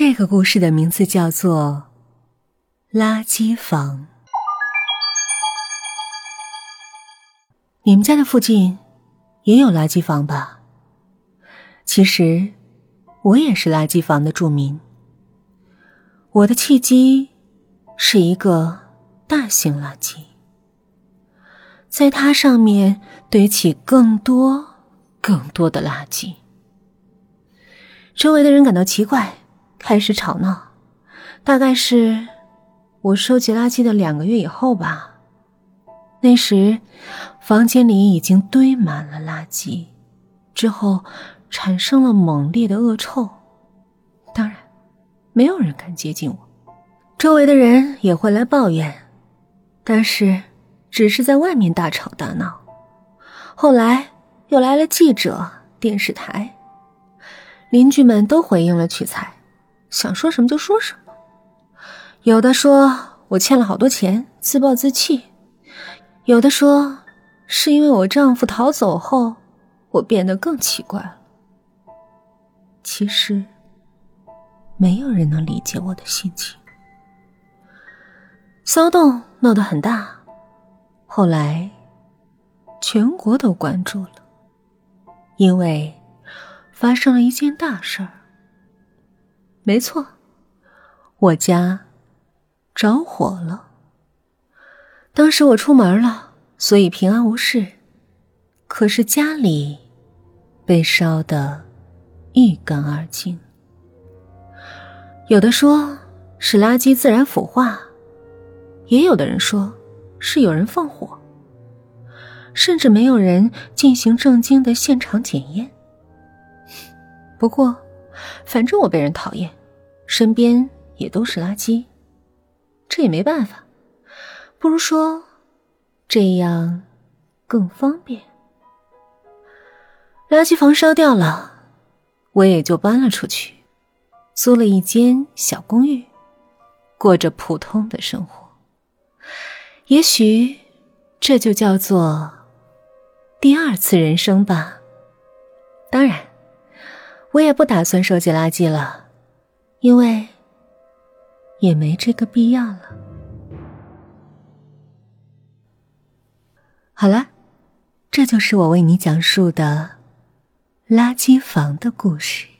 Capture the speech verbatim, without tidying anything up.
这个故事的名字叫做垃圾房。你们家的附近也有垃圾房吧？其实我也是垃圾房的住民。我的契机是一个大型垃圾，在它上面堆起更多更多的垃圾。周围的人感到奇怪，开始吵闹。大概是我收集垃圾的两个月以后吧，那时房间里已经堆满了垃圾，之后产生了猛烈的恶臭。当然没有人敢接近我，周围的人也会来抱怨，但是只是在外面大吵大闹。后来又来了记者、电视台，邻居们都回应了取材，想说什么就说什么。有的说我欠了好多钱，自暴自弃；有的说是因为我丈夫逃走后，我变得更奇怪了。其实没有人能理解我的心情。骚动闹得很大，后来全国都关注了，因为发生了一件大事儿。没错，我家着火了。当时我出门了，所以平安无事，可是家里被烧得一干二净。有的说是垃圾自然腐化，也有的人说是有人放火，甚至没有人进行正经的现场检验。不过反正我被人讨厌，身边也都是垃圾，这也没办法，不如说这样更方便。垃圾房烧掉了，我也就搬了出去，租了一间小公寓，过着普通的生活。也许这就叫做第二次人生吧。当然我也不打算收集垃圾了，因为也没这个必要了。好了，这就是我为你讲述的垃圾房的故事。